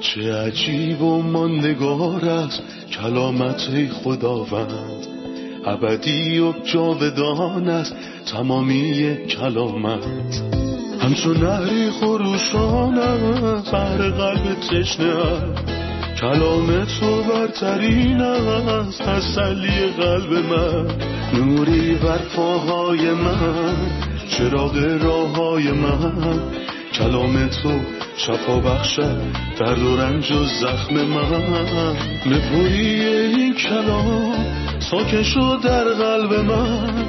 چه عجیب و ماندگار است کلامت خداوند، ابدی و جاودان است تمامی کلامت. همچون نهری خروشان است بر قلب تشنه است، کلام تو برترین است تسلی قلب من. نوری بر پاهای من، چراغ راههای من، کلام تو شفا بخشد درد و رنج و زخم من. نپویی این کلام ساکن شد در قلب من،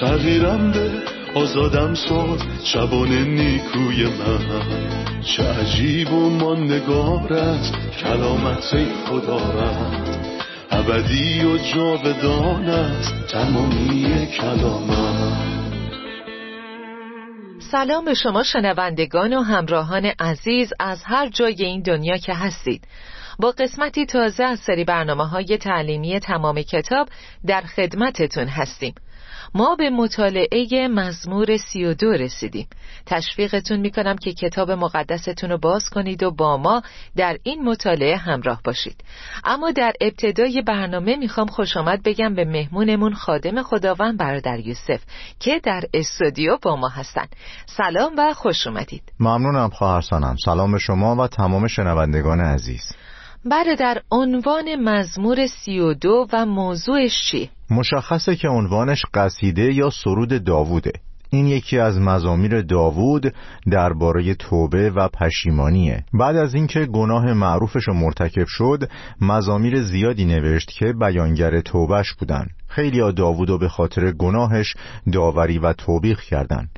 تغییرم به آزادم ساز شبانه نیکوی من. چه عجیب و ماندگار است کلامت خدا رد، ابدی و جاودان است تمامی کلامت. سلام به شما شنوندگان و همراهان عزیز از هر جای این دنیا که هستید. با قسمتی تازه از سری برنامه‌های تعلیمی تمام کتاب در خدمتتون هستیم. ما به مطالعه مزمور 32 رسیدیم. تشویقتون میکنم که کتاب مقدستون رو باز کنید و با ما در این مطالعه همراه باشید. اما در ابتدای برنامه میخوام خوش آمد بگم به مهمونمون خادم خداوند برادر یوسف که در استودیو با ما هستن. سلام و خوش اومدید. ممنونم خواهر سانم. سلام به شما و تمام شنوندگان عزیز. برادر، عنوان مزمور 32 و موضوعش چی؟ مشخصه که عنوانش قصیده یا سرود داووده. این یکی از مزامیر داوود درباره توبه و پشیمانیه. بعد از اینکه گناه معروفش رو مرتکب شد، مزامیر زیادی نوشت که بیانگر توبهش بودن. خیلی‌ها داوودو به خاطر گناهش داوری و توبیخ کردن.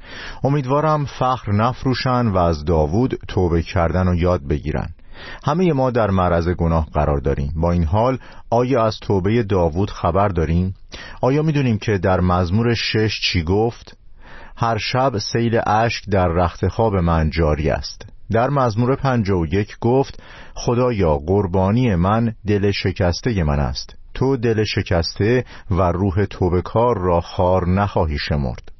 امیدوارم فخر نفروشن و از داوود توبه کردن و یاد بگیرن. همه ما در معرض گناه قرار داریم. با این حال آیا از توبه داوود خبر داریم؟ آیا میدونیم که در مزمور 6 چی گفت؟ هر شب سیل اشک در رخت خواب من جاری است. در مزمور 51 گفت خدایا قربانی من دل شکسته من است، تو دل شکسته و روح توبه‌کار را خوار نخواهی شمرد.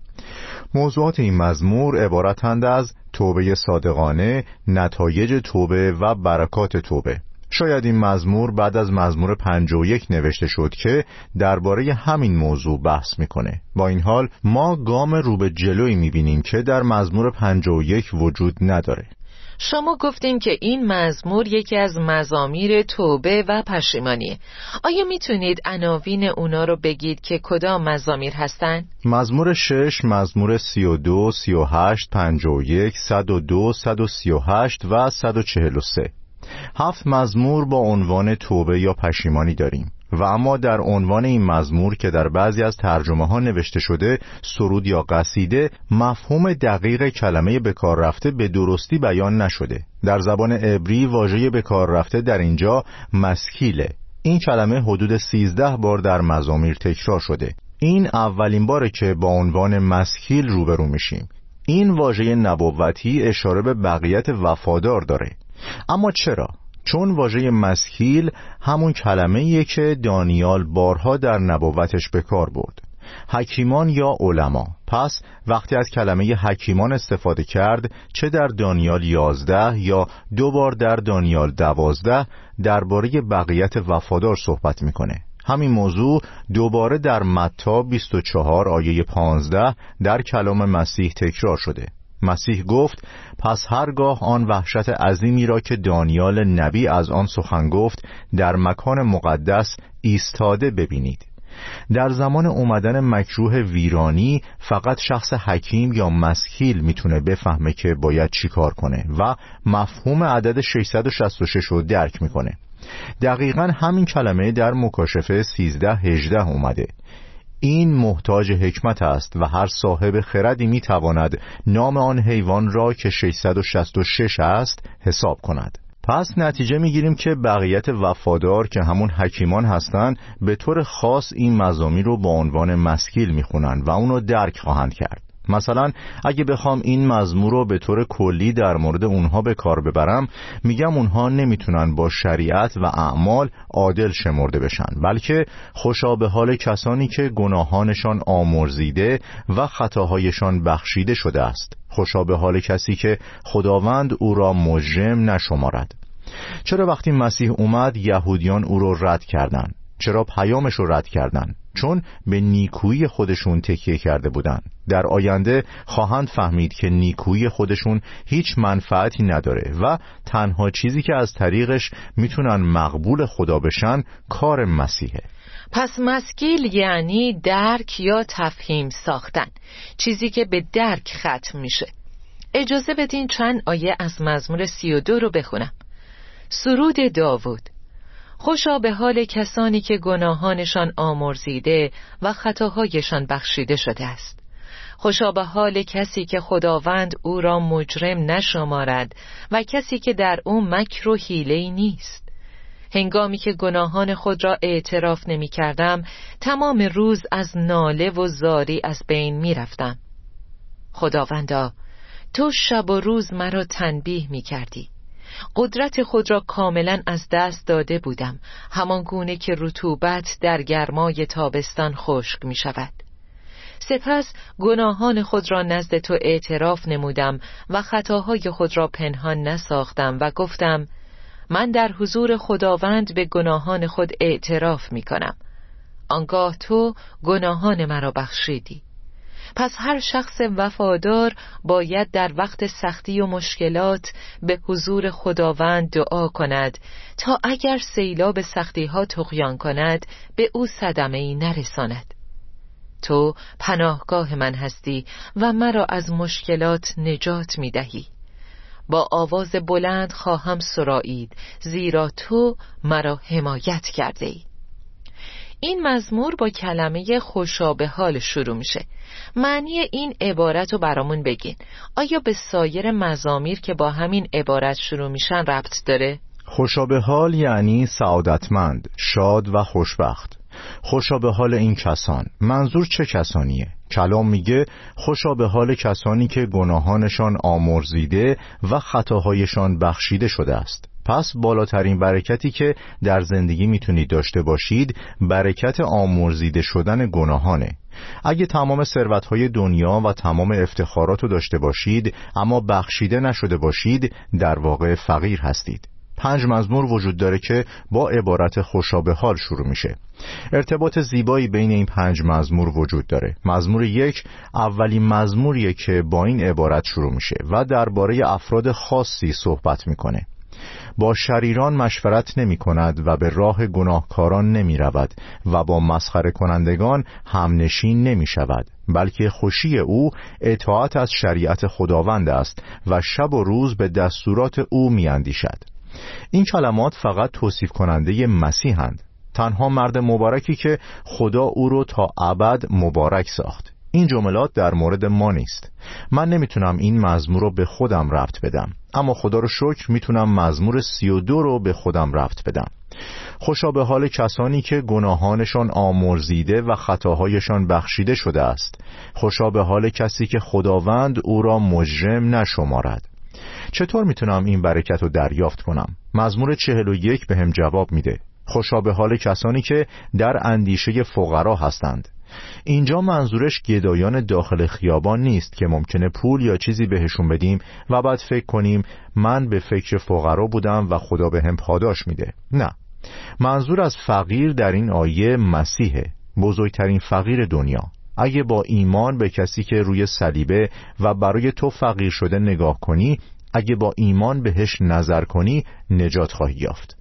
موضوعات این مزمور عبارتند از توبه صادقانه، نتایج توبه و برکات توبه. شاید این مزمور بعد از مزمور 51 نوشته شد که درباره همین موضوع بحث میکنه. با این حال ما گام رو به جلویی میبینیم که در مزمور 51 وجود نداره. شما گفتیم که این مزمور یکی از مزامیر توبه و پشیمانیه. آیا میتونید عناوین اونا رو بگید که کدام مزامیر هستن؟ مزمور 6، مزمور 32، 38، 51، 102، 138 و 143. 7 مزمور با عنوان توبه یا پشیمانی داریم. و اما در عنوان این مزمور که در بعضی از ترجمه ها نوشته شده سرود یا قصیده، مفهوم دقیق کلمه بکار رفته به درستی بیان نشده. در زبان عبری واژه بکار رفته در اینجا مسکیله. این کلمه حدود 13 بار در مزامیر تکرار شده. این اولین باره که با عنوان مسکیل روبرو میشیم. این واژه نبوتی اشاره به بقیت وفادار داره. اما چرا؟ چون واژه مسکیل همون کلمه‌ایه که دانیال بارها در نبوتش به کار برد. حکیمان یا علما. پس وقتی از کلمه حکیمان استفاده کرد، چه در دانیال 11 یا دوبار در دانیال 12 درباره بقیت وفادار صحبت میکنه. همین موضوع دوباره در متی 24 آیه 15 در کلام مسیح تکرار شده. مسیح گفت پس هرگاه آن وحشت عظیمی را که دانیال نبی از آن سخن گفت در مکان مقدس ایستاده ببینید. در زمان اومدن مکروه ویرانی فقط شخص حکیم یا مسکیل میتونه بفهمه که باید چی کار کنه و مفهوم عدد 666 رو درک میکنه. دقیقاً همین کلمه در مکاشفه 13:18 اومده. این محتاج حکمت است و هر صاحب خردی می تواند نام آن حیوان را که 666 است حساب کند. پس نتیجه می گیریم که بقیت وفادار که همون حکیمان هستند به طور خاص این مزامیر رو با عنوان مسکیل می خونن و اونو درک خواهند کرد. مثلا اگه بخوام این مزمور رو به طور کلی در مورد اونها به کار ببرم، میگم اونها نمیتونن با شریعت و اعمال عادل شمرده بشن، بلکه خوشا به حال کسانی که گناهانشان آمرزیده و خطاهایشان بخشیده شده است. خوشا به حال کسی که خداوند او را مجرم نشمارد. چرا وقتی مسیح اومد یهودیان او را رد کردند؟ چرا پیامش را رد کردند؟ چون به نیکویی خودشون تکیه کرده بودند. در آینده خواهند فهمید که نیکویی خودشون هیچ منفعتی نداره و تنها چیزی که از طریقش میتونن مقبول خدا بشن کار مسیحه. پس مسکیل یعنی درک یا تفهیم ساختن، چیزی که به درک ختم میشه. اجازه بدین چند آیه از مزمور 32 رو بخونم. سرود داوود. خوشا به حال کسانی که گناهانشان آمرزیده و خطاهایشان بخشیده شده است. خوشا به حال کسی که خداوند او را مجرم نشمارد و کسی که در او مکر و حیله‌ای نیست. هنگامی که گناهان خود را اعتراف نمی کردم، تمام روز از ناله و زاری از بین می رفتم. خداوندا، تو شب و روز مرا تنبیه می کردی. قدرت خود را کاملا از دست داده بودم، همان گونه که رطوبت در گرمای تابستان خشک می شود. سپس گناهان خود را نزد تو اعتراف نمودم و خطاهای خود را پنهان نساختم و گفتم من در حضور خداوند به گناهان خود اعتراف می کنم. آنگاه تو گناهان مرا بخشیدی. پس هر شخص وفادار باید در وقت سختی و مشکلات به حضور خداوند دعا کند تا اگر سیلاب سختی‌ها طغیان کند به او صدمه‌ای نرساند. تو پناهگاه من هستی و مرا از مشکلات نجات می‌دهی. با آواز بلند خواهم سرایید، زیرا تو مرا حمایت کرده‌ای. این مزمور با کلمه خوشا به حال شروع میشه. معنی این عبارت رو برامون بگین. آیا به سایر مزامیر که با همین عبارت شروع میشن ربط داره؟ خوشا به حال یعنی سعادتمند، شاد و خوشبخت. خوشا به حال این کسان، منظور چه کسانیه؟ کلام میگه خوشا به حال کسانی که گناهانشان آمرزیده و خطاهایشان بخشیده شده است. پس بالاترین برکتی که در زندگی میتونید داشته باشید برکت آمرزیده شدن گناهانه. اگه تمام ثروت‌های دنیا و تمام افتخارات رو داشته باشید اما بخشیده نشده باشید، در واقع فقیر هستید. 5 مزمور وجود داره که با عبارت خوشا به حال شروع میشه. ارتباط زیبایی بین این 5 مزمور وجود داره. مزمور 1 اولین مزموریه که با این عبارت شروع میشه و درباره افراد خاصی صحبت میکنه. با شریران مشورت نمی کند و به راه گناهکاران نمی رود و با مسخره کنندگان همنشین نمی شود، بلکه خوشی او اطاعت از شریعت خداوند است و شب و روز به دستورات او می اندیشد. این کلمات فقط توصیف کننده مسیحند، تنها مرد مبارکی که خدا او را تا ابد مبارک ساخت. این جملات در مورد ما نیست. من نمیتونم این مزمور رو به خودم ربط بدم، اما خدا رو شکر میتونم مزمور 32 رو به خودم ربط بدم. خوشا به حال کسانی که گناهانشان آمرزیده و خطاهایشان بخشیده شده است. خوشا به حال کسی که خداوند او را مجرم نشمارد. چطور میتونم این برکت رو دریافت کنم؟ مزمور 41 به هم جواب میده. خوشا به حال کسانی که در اندیشه فقرا هستند. اینجا منظورش گدایان داخل خیابان نیست که ممکنه پول یا چیزی بهشون بدیم و بعد فکر کنیم من به فکر فقرا بودم و خدا به هم پاداش میده. نه، منظور از فقیر در این آیه مسیحه، بزرگترین فقیر دنیا. اگه با ایمان به کسی که روی صلیبه و برای تو فقیر شده نگاه کنی، اگه با ایمان بهش نظر کنی، نجات خواهی یافت.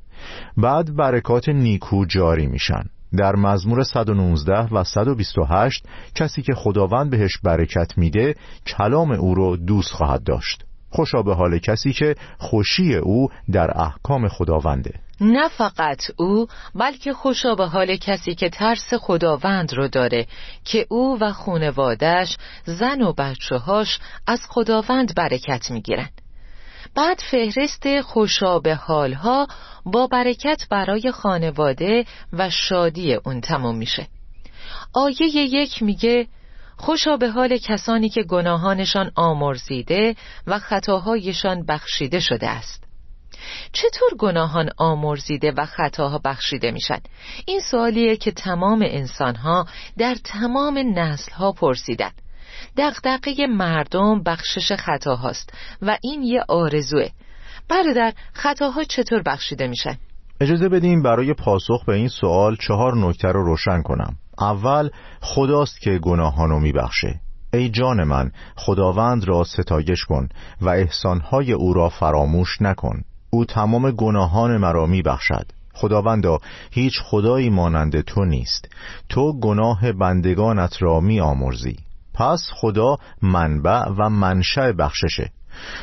بعد برکات نیکو جاری میشن. در مزمور 119 و 128 کسی که خداوند بهش برکت میده کلام او رو دوست خواهد داشت. خوشا به حال کسی که خوشی او در احکام خداونده. نه فقط او، بلکه خوشا به حال کسی که ترس خداوند رو داره، که او و خانواده‌اش، زن و بچه‌هاش از خداوند برکت میگیرن. بعد فهرست خوشا به حالها با برکت برای خانواده و شادی اون تموم میشه. آیه 1 میگه خوشا به حال کسانی که گناهانشان آمرزیده و خطاهایشان بخشیده شده است. چطور گناهان آمرزیده و خطاها بخشیده میشن؟ این سوالیه که تمام انسانها در تمام نسلها پرسیدن. دغدغه مردم بخشش خطاهاست و این یه آرزوه. برادر، خطاها چطور بخشیده میشن؟ اجازه بدیم برای پاسخ به این سوال 4 نکته رو روشن کنم. اول، خداست که گناهانو میبخشه. ای جان من، خداوند را ستایش کن و احسانهای او را فراموش نکن. او تمام گناهان مرا میبخشد. خداوندا، هیچ خدایی مانند تو نیست. تو گناه بندگانت را میآمرزی. پس خدا منبع و منشأ بخششه.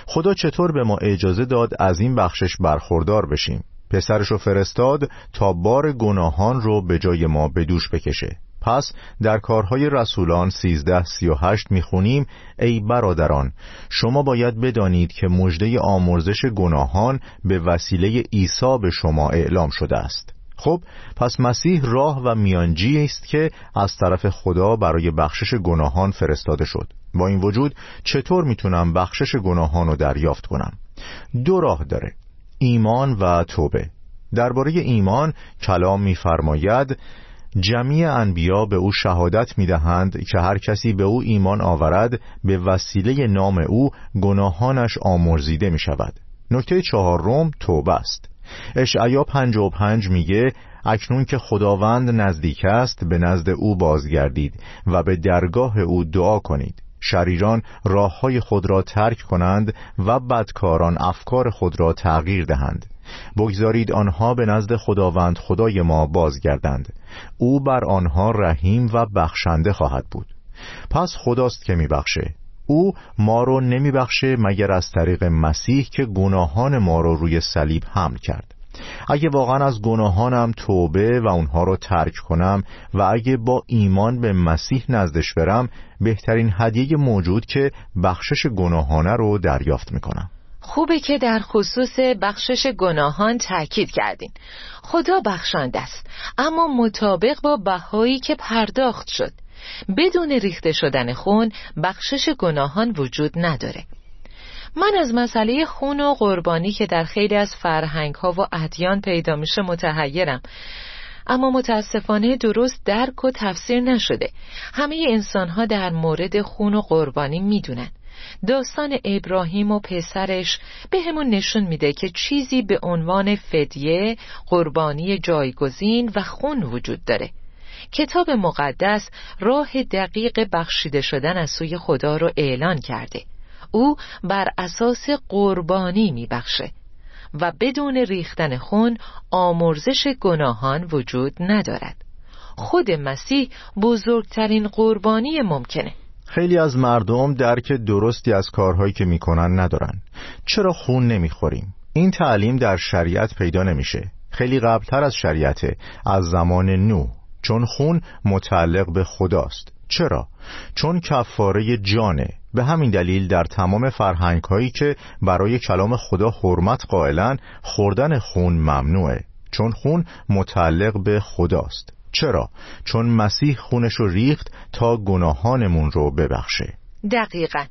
خدا چطور به ما اجازه داد از این بخشش برخوردار بشیم؟ پسرشو فرستاد تا بار گناهان رو به جای ما به دوش بکشه. پس در کارهای رسولان 13:38 میخونیم: ای برادران، شما باید بدانید که مژده آمرزش گناهان به وسیله عیسی به شما اعلام شده است. خب، پس مسیح راه و میانجی است که از طرف خدا برای بخشش گناهان فرستاده شد. با این وجود چطور میتونم بخشش گناهان رو دریافت کنم؟ 2 راه داره: ایمان و توبه. درباره ایمان کلام میفرماید: جمیع انبیا به او شهادت میدهند که هر کسی به او ایمان آورد به وسیله نام او گناهانش آمرزیده می شود. نکته 4 توبه است. اشعیا 55 میگه: اکنون که خداوند نزدیک است به نزد او بازگردید و به درگاه او دعا کنید. شریران راه‌های خود را ترک کنند و بدکاران افکار خود را تغییر دهند. بگذارید آنها به نزد خداوند خدای ما بازگردند. او بر آنها رحیم و بخشنده خواهد بود. پس خداست که میبخشه. او ما رو نمیبخشه مگر از طریق مسیح که گناهان ما رو روی صلیب حمل کرد. اگه واقعا از گناهانم توبه و اونها رو ترک کنم و اگه با ایمان به مسیح نزدش برم، بهترین هدیه موجود که بخشش گناهانه رو دریافت میکنم. خوبه که در خصوص بخشش گناهان تأکید کردین. خدا بخشنده است، اما مطابق با بهایی که پرداخت شد. بدون ریخته شدن خون بخشش گناهان وجود نداره. من از مسئله خون و قربانی که در خیلی از فرهنگ ها و ادیان پیدا میشه متحیرم، اما متاسفانه درست درک و تفسیر نشده. همه انسان ها در مورد خون و قربانی میدونن. داستان ابراهیم و پسرش به همون نشون میده که چیزی به عنوان فدیه، قربانی جایگزین و خون وجود داره. کتاب مقدس راه دقیق بخشیده شدن از سوی خدا رو اعلان کرده. او بر اساس قربانی میبخشه و بدون ریختن خون آمرزش گناهان وجود ندارد. خود مسیح بزرگترین قربانی ممکنه. خیلی از مردم درک درستی از کارهایی که میکنن ندارن. چرا خون نمیخوریم؟ این تعلیم در شریعت پیدا نمیشه. خیلی قبلتر از شریعته، از زمان نوح. چون خون متعلق به خداست. چرا؟ چون کفاره جانه. به همین دلیل در تمام فرهنگ هایی که برای کلام خدا حرمت قائلن، خوردن خون ممنوعه، چون خون متعلق به خداست. چرا؟ چون مسیح خونشو ریخت تا گناهانمون رو ببخشه. دقیقاً.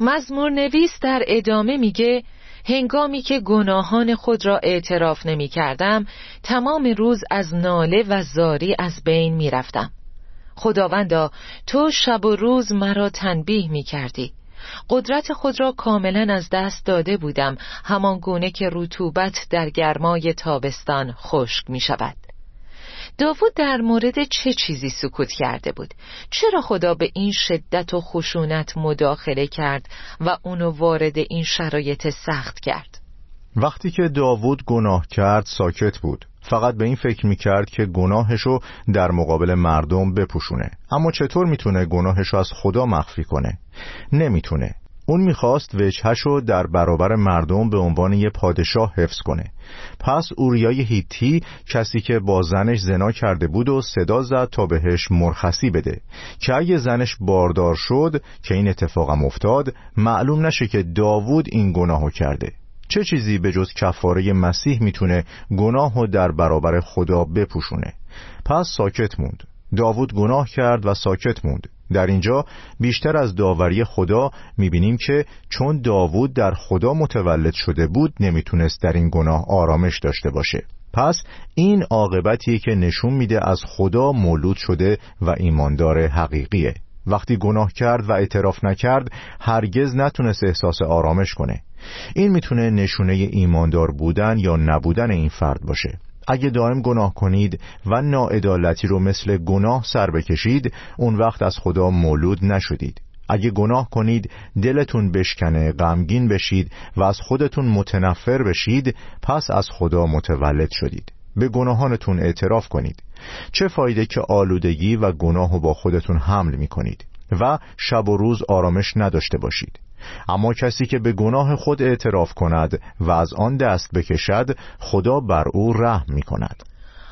مزمور نویس در ادامه میگه: هنگامی که گناهان خود را اعتراف نمی کردم، تمام روز از ناله و زاری از بین می رفتم. خداوندا، تو شب و روز مرا تنبیه می کردی. قدرت خود را کاملا از دست داده بودم، همان گونه که رطوبت در گرمای تابستان خشک می شود. داوود در مورد چه چیزی سکوت کرده بود؟ چرا خدا به این شدت و خشونت مداخله کرد و اونو وارد این شرایط سخت کرد؟ وقتی که داوود گناه کرد ساکت بود. فقط به این فکر میکرد که گناهشو در مقابل مردم بپوشونه. اما چطور میتونه گناهشو از خدا مخفی کنه؟ نمیتونه. اون میخواست وجهشو در برابر مردم به عنوان یه پادشاه حفظ کنه. پس اوریای هیتی، کسی که با زنش زنا کرده بود، و صدا زد تا بهش مرخصی بده که اگه زنش باردار شد، که این اتفاقم افتاد، معلوم نشه که داوود این گناهو کرده. چه چیزی به جز کفاره مسیح میتونه گناهو در برابر خدا بپوشونه؟ پس ساکت موند. داوود گناه کرد و ساکت موند. در اینجا بیشتر از داوری خدا میبینیم که چون داوود در خدا متولد شده بود، نمیتونست در این گناه آرامش داشته باشه. پس این عاقبتیه که نشون میده از خدا مولود شده و ایماندار حقیقیه. وقتی گناه کرد و اعتراف نکرد، هرگز نتونست احساس آرامش کنه. این میتونه نشونه ایماندار بودن یا نبودن این فرد باشه. اگه دائم گناه کنید و ناعدالتی رو مثل گناه سر بکشید، اون وقت از خدا مولود نشدید. اگه گناه کنید، دلتون بشکنه، غمگین بشید و از خودتون متنفر بشید، پس از خدا متولد شدید. به گناهانتون اعتراف کنید. چه فایده که آلودگی و گناه رو با خودتون حمل می کنید و شب و روز آرامش نداشته باشید. اما کسی که به گناه خود اعتراف کند و از آن دست بکشد، خدا بر او رحم می کند.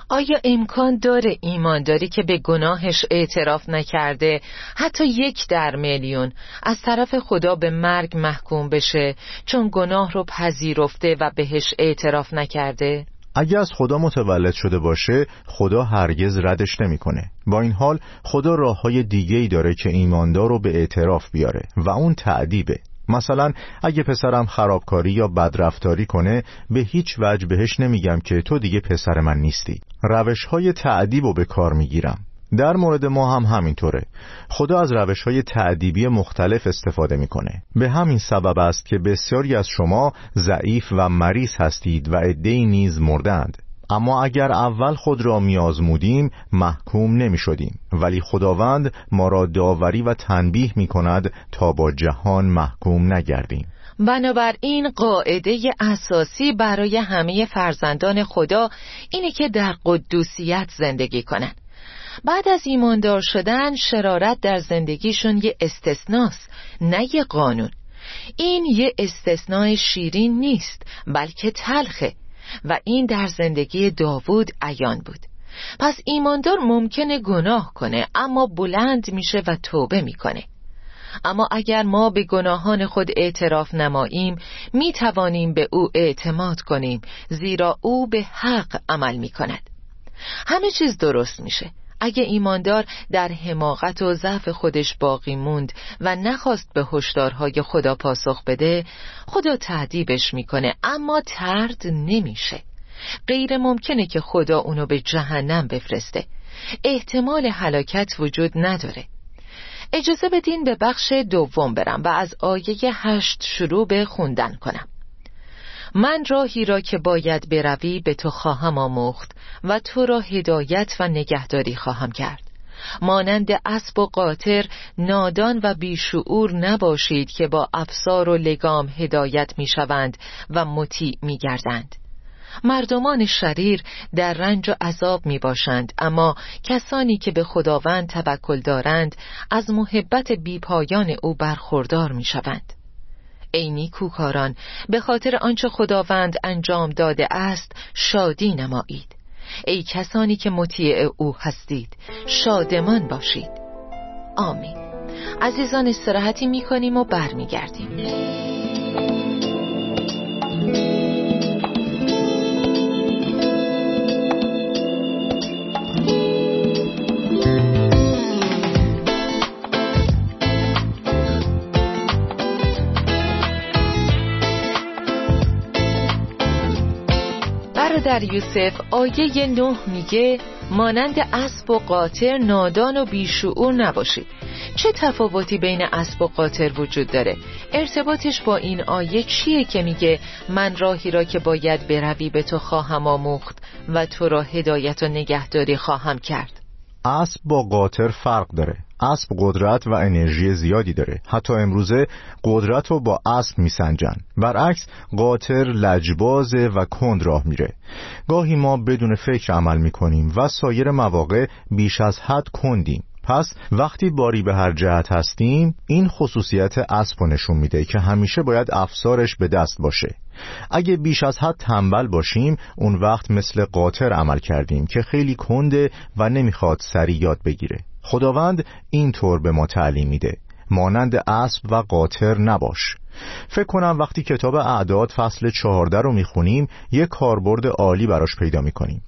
آیا امکان داره ایمانداری که به گناهش اعتراف نکرده، حتی 1 در میلیون، از طرف خدا به مرگ محکوم بشه چون گناه رو پذیرفته و بهش اعتراف نکرده؟ اگه از خدا متولد شده باشه، خدا هرگز ردش نمی‌کنه. با این حال خدا راه‌های دیگه‌ای داره که ایماندار رو به اعتراف بیاره و اون تعذیبه. مثلا اگه پسرم خرابکاری یا بدرفتاری کنه، به هیچ وجه بهش نمیگم که تو دیگه پسر من نیستی. روش‌های تعذیب رو به کار میگیرم. در مورد ما هم همینطوره. خدا از روش‌های تعذیبی مختلف استفاده می‌کنه. به همین سبب است که بسیاری از شما ضعیف و مریض هستید و عده‌ای نیز مردند. اما اگر اول خود را می‌آزمودیم، محکوم نمی‌شدیم. ولی خداوند ما را داوری و تنبیه می‌کند تا با جهان محکوم نگردیم. بنابراین قاعده اساسی برای همه فرزندان خدا اینه که در قدوسیت زندگی کنند. بعد از ایماندار شدن، شرارت در زندگیشون یه استثناست، نه یه قانون. این یه استثناء شیرین نیست، بلکه تلخه و این در زندگی داوود عیان بود. پس ایماندار ممکنه گناه کنه، اما بلند میشه و توبه میکنه. اما اگر ما به گناهان خود اعتراف نماییم، میتوانیم به او اعتماد کنیم، زیرا او به حق عمل میکند. همه چیز درست میشه. اگه ایماندار در حماقت و ضعف خودش باقی موند و نخواست به هشدارهای خدا پاسخ بده، خدا تعذیبش میکنه، اما طرد نمیشه. غیر ممکنه که خدا اونو به جهنم بفرسته. احتمال هلاکت وجود نداره. اجازه بدین به بخش دوم برم و از آیه 8 شروع به خوندن کنم. من راهی را که باید بروی به تو خواهم آموخت و تو را هدایت و نگهداری خواهم کرد. مانند اسب و قاطر نادان و بیشعور نباشید که با افسار و لگام هدایت می شوند و مطیع می گردند. مردمان شریر در رنج و عذاب می باشند، اما کسانی که به خداوند توکل دارند از محبت بیپایان او برخوردار می شوند. ای نیکوکاران، به خاطر آنچه خداوند انجام داده است شادی نمایید. ای کسانی که مطیع او هستید شادمان باشید. آمین. عزیزان استراحتی می‌کنیم و برمیگردیم. در یوسف آیه 9 میگه مانند اسب و قاطر نادان و بیشعور نباشید. چه تفاوتی بین اسب و قاطر وجود داره؟ ارتباطش با این آیه چیه که میگه من راهی را که باید بروی به تو خواهم آموخت و تو را هدایت و نگهداری خواهم کرد؟ اسب با قاطر فرق داره. اسب قدرت و انرژی زیادی داره. حتی امروزه قدرت رو با اسب میسنجن. برعکس قاطر لجبازه و کند راه میره. گاهی ما بدون فکر عمل میکنیم و سایر مواقع بیش از حد کندیم. پس وقتی باری به هر جهت هستیم، این خصوصیت اسب رو نشون میده که همیشه باید افسارش به دست باشه. اگه بیش از حد تنبل باشیم، اون وقت مثل قاطر عمل کردیم که خیلی کنده و نمیخواد سریع یاد بگیره. خداوند این طور به ما تعلیم میده، مانند اسب و قاطر نباش. فکر کنم وقتی کتاب اعداد فصل 14 رو میخونیم، یک کاربرد عالی براش پیدا میکنیم.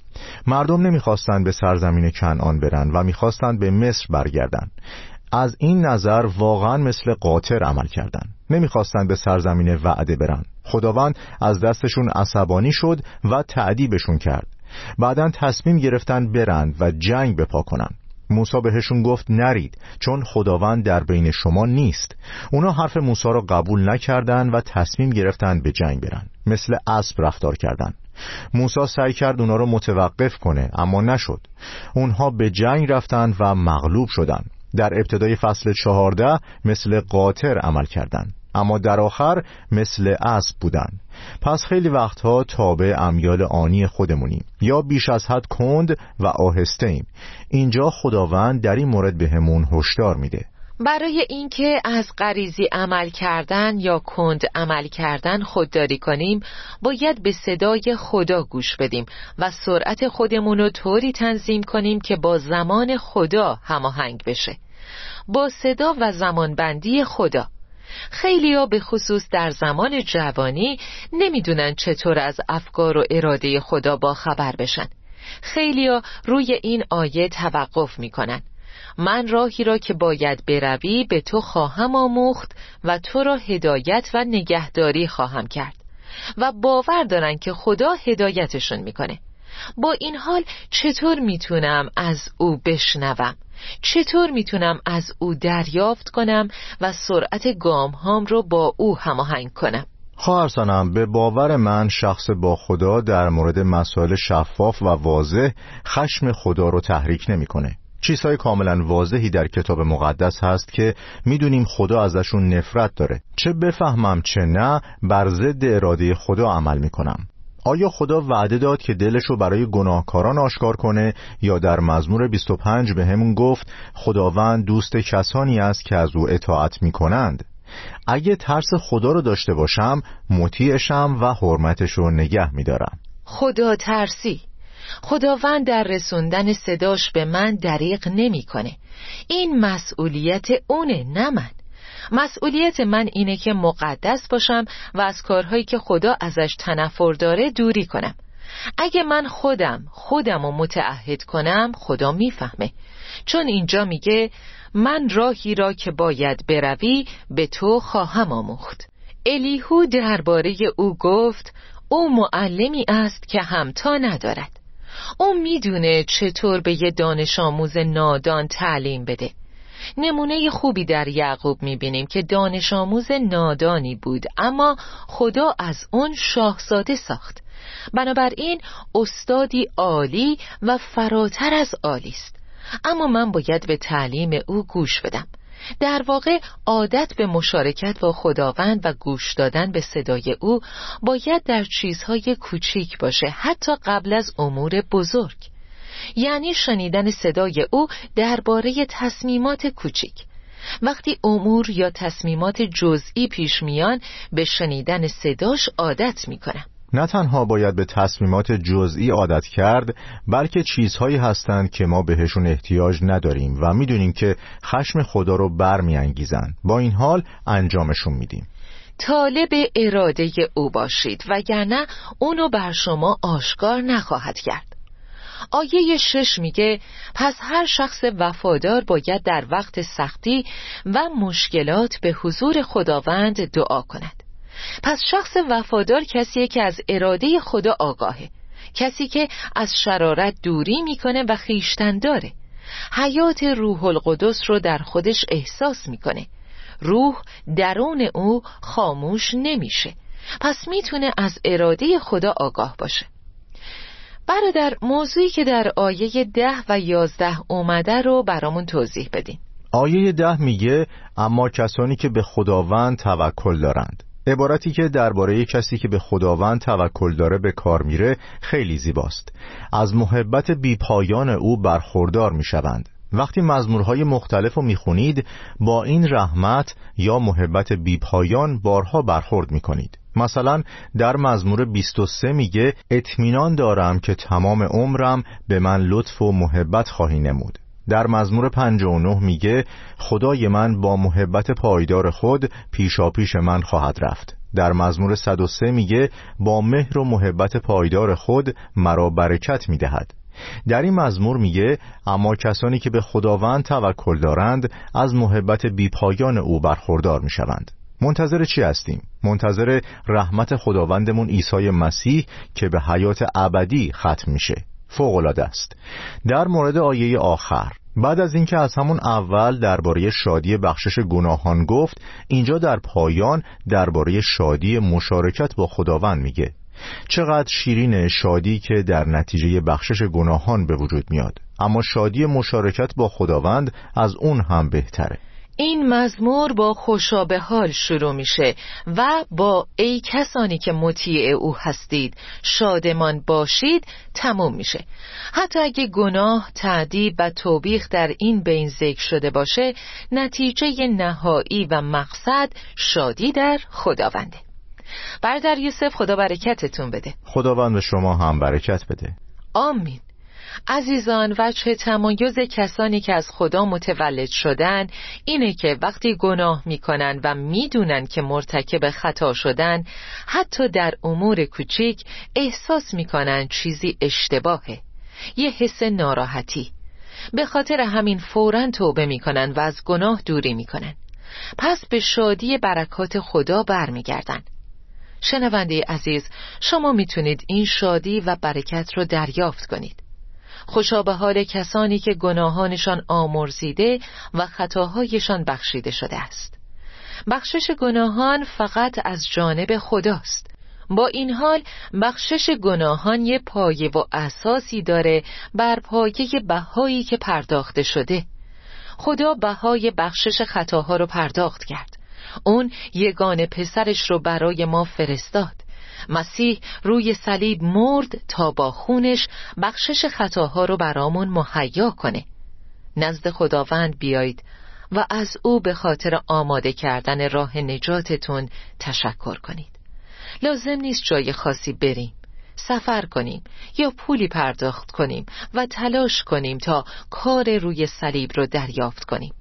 مردم نمیخواستن به سرزمین کنعان برن و میخواستن به مصر برگردن. از این نظر واقعا مثل قاطر عمل کردن. نمیخواستن به سرزمین وعده برن. خداوند از دستشون عصبانی شد و تعذیبشون کرد. بعدن تصمیم گرفتن برن و جنگ بپا کنن. موسی بهشون گفت نرید، چون خداوند در بین شما نیست. اونا حرف موسی را قبول نکردند و تصمیم گرفتند به جنگ برن. مثل اسب رفتار کردند. موسی سعی کرد اونا را متوقف کنه، اما نشد. اونها به جنگ رفتند و مغلوب شدند. در ابتدای فصل 14 مثل قاطر عمل کردند، اما در آخر مثل اسب بودند. پس خیلی وقتها تابع امیال آنی خودمونیم یا بیش از حد کند و آهسته ایم. اینجا خداوند در این مورد بهمون هشدار میده. برای اینکه از غریزی عمل کردن یا کند عمل کردن خودداری کنیم، باید به صدای خدا گوش بدیم و سرعت خودمون رو طوری تنظیم کنیم که با زمان خدا هماهنگ بشه، با صدا و زمانبندی خدا. خیلی‌ها به خصوص در زمان جوانی نمیدونن چطور از افکار و اراده خدا با خبر بشن. خیلی‌ها روی این آیه توقف میکنن: من راهی را که باید بروی به تو خواهم آموخت و تو را هدایت و نگهداری خواهم کرد، و باور دارن که خدا هدایتشون میکنه. با این حال چطور میتونم از او بشنوم؟ چطور میتونم از او دریافت کنم و سرعت گام هام رو با او هماهنگ کنم؟ خواهر سانم، به باور من شخص با خدا در مورد مسائل شفاف و واضح خشم خدا رو تحریک نمیکنه. چیزهای کاملا واضحی در کتاب مقدس هست که میدونیم خدا ازشون نفرت داره. چه بفهمم چه نه، بر ضد اراده خدا عمل میکنم. آیا خدا وعده داد که دلشو برای گناهکاران آشکار کنه، یا در مزمور 25 به همون گفت خداوند دوست کسانی است که از او اطاعت می کنند؟ اگه ترس خدا رو داشته باشم، مطیعشم و حرمتشو نگه می دارم. خدا ترسی. خداوند در رسوندن صداش به من دریغ نمی کنه. این مسئولیت اونه، نه من. مسئولیت من اینه که مقدس باشم و از کارهایی که خدا ازش تنفر داره دوری کنم. اگه من خودم رو متعهد کنم، خدا میفهمه، چون اینجا میگه من راهی را که باید بروی به تو خواهم آموخت. الیهو درباره او گفت او معلمی است که همتا ندارد. او میدونه چطور به یه دانش آموز نادان تعلیم بده. نمونه خوبی در یعقوب میبینیم که دانش آموز نادانی بود، اما خدا از اون شاهزاده ساخت. بنابراین استادی عالی و فراتر از عالی است، اما من باید به تعلیم او گوش بدم. در واقع عادت به مشارکت با خداوند و گوش دادن به صدای او باید در چیزهای کوچیک باشه، حتی قبل از امور بزرگ. یعنی شنیدن صدای او درباره تصمیمات کوچک. وقتی امور یا تصمیمات جزئی پیش میان، به شنیدن صداش عادت میکنم. نه تنها باید به تصمیمات جزئی عادت کرد، بلکه چیزهایی هستند که ما بهشون احتیاج نداریم و میدونیم که خشم خدا رو برمیانگیزن، با این حال انجامشون میدیم. طالب اراده او باشید، وگرنه اونو بر شما آشکار نخواهد کرد. آیه 6 میگه پس هر شخص وفادار باید در وقت سختی و مشکلات به حضور خداوند دعا کند. پس شخص وفادار کسیه که از اراده خدا آگاهه، کسی که از شرارت دوری میکنه و خویشتن داره. حیات روح القدس رو در خودش احساس میکنه. روح درون او خاموش نمیشه، پس میتونه از اراده خدا آگاه باشه. برادر، موضوعی که در آیه 10 و 11 اومده رو برامون توضیح بدین. آیه 10 میگه اما کسانی که به خداوند توکل دارند. عبارتی که درباره کسی که به خداوند توکل داره به کار میره خیلی زیباست. از محبت بیپایان او برخوردار میشوند. وقتی مزمورهای مختلف رو میخونید، با این رحمت یا محبت بیپایان بارها برخورد میکنید. مثلا در مزمور 23 میگه اطمینان دارم که تمام عمرم به من لطف و محبت خواهی نمود. در مزمور 59 میگه خدای من با محبت پایدار خود پیشاپیش من خواهد رفت. در مزمور 103 میگه با مهر و محبت پایدار خود مرا برکت میدهد. در این مزمور میگه اما کسانی که به خداوند توکل دارند از محبت بیپایان او برخوردار میشوند. منتظر چی هستیم؟ منتظر رحمت خداوندمون عیسی مسیح که به حیات ابدی ختم میشه. فوق‌العاده است. در مورد آیه آخر بعد از اینکه از همون اول درباره شادی بخشش گناهان گفت، اینجا در پایان درباره شادی مشارکت با خداوند میگه. چقدر شیرین شادی که در نتیجه بخشش گناهان به وجود میاد، اما شادی مشارکت با خداوند از اون هم بهتره. این مزمور با خوشا به حال شروع میشه و با ای کسانی که مطیع او هستید شادمان باشید تموم میشه. حتی اگه گناه، تعدیب و توبیخ در این بین ذکر شده باشه، نتیجه نهایی و مقصد شادی در خداونده. برادر یوسف، خدا برکتتون بده. خداوند شما هم برکت بده. آمین. عزیزان، وجه تمایز کسانی که از خدا متولد شدن اینه که وقتی گناه میکنن و میدونن که مرتکب خطا شدن، حتی در امور کوچیک احساس میکنن چیزی اشتباهه، یه حس ناراحتی. به خاطر همین فوراً توبه میکنن و از گناه دوری میکنن. پس به شادی برکات خدا برمیگردن. شنونده عزیز، شما میتونید این شادی و برکت رو دریافت کنید. خوشا به حال کسانی که گناهانشان آمرزیده و خطاهایشان بخشیده شده است. بخشش گناهان فقط از جانب خداست. با این حال بخشش گناهان یه پایه و اساسی داره بر پایه بهایی که پرداخته شده. خدا بهای بخشش خطاها رو پرداخت کرد. اون یگانه پسرش رو برای ما فرستاد. مسیح روی صلیب مرد تا با خونش بخشش خطاها رو برامون مهیا کنه. نزد خداوند بیایید و از او به خاطر آماده کردن راه نجاتتون تشکر کنید. لازم نیست جای خاصی بریم، سفر کنیم یا پولی پرداخت کنیم و تلاش کنیم تا کار روی صلیب رو دریافت کنیم.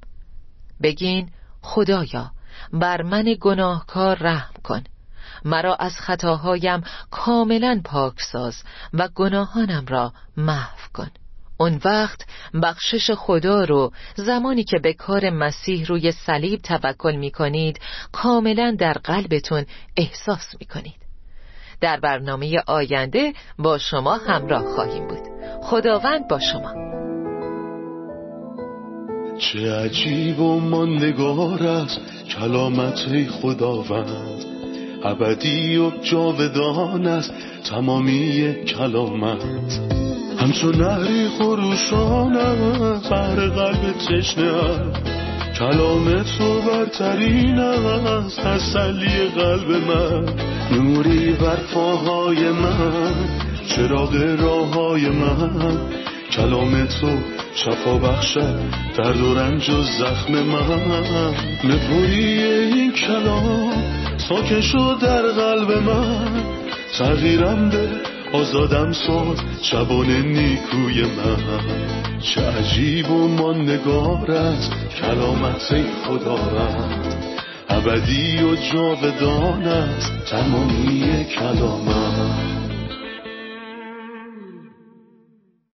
بگین: خدایا بر من گناهکار رحم کن، مرا از خطاهایم کاملا پاک ساز و گناهانم را محو کن. اون وقت بخشش خدا رو زمانی که به کار مسیح روی صلیب توکل می کنید کاملا در قلبتون احساس می کنید. در برنامه آینده با شما همراه خواهیم بود. خداوند با شما. چه عجیب و ماندگار است کلامت خداوند، ابدی و جاودان است تمامی کلامت. همچون نهری خروشان است بر قلب تشنه است، کلام تو برترین است تسلی قلب من. نوری بر پاهای من، چراغ راههای من. کلام تو شفا بخشد درد و رنج و زخم من. نپویی این کلام ساکن شد در قلب من. تغییرم ده، آزادم ساز، شبان نیکوی من. چه عجیب و ماندگار است کلامت خدا رد، ابدی و جاودان است تمامی کلامت.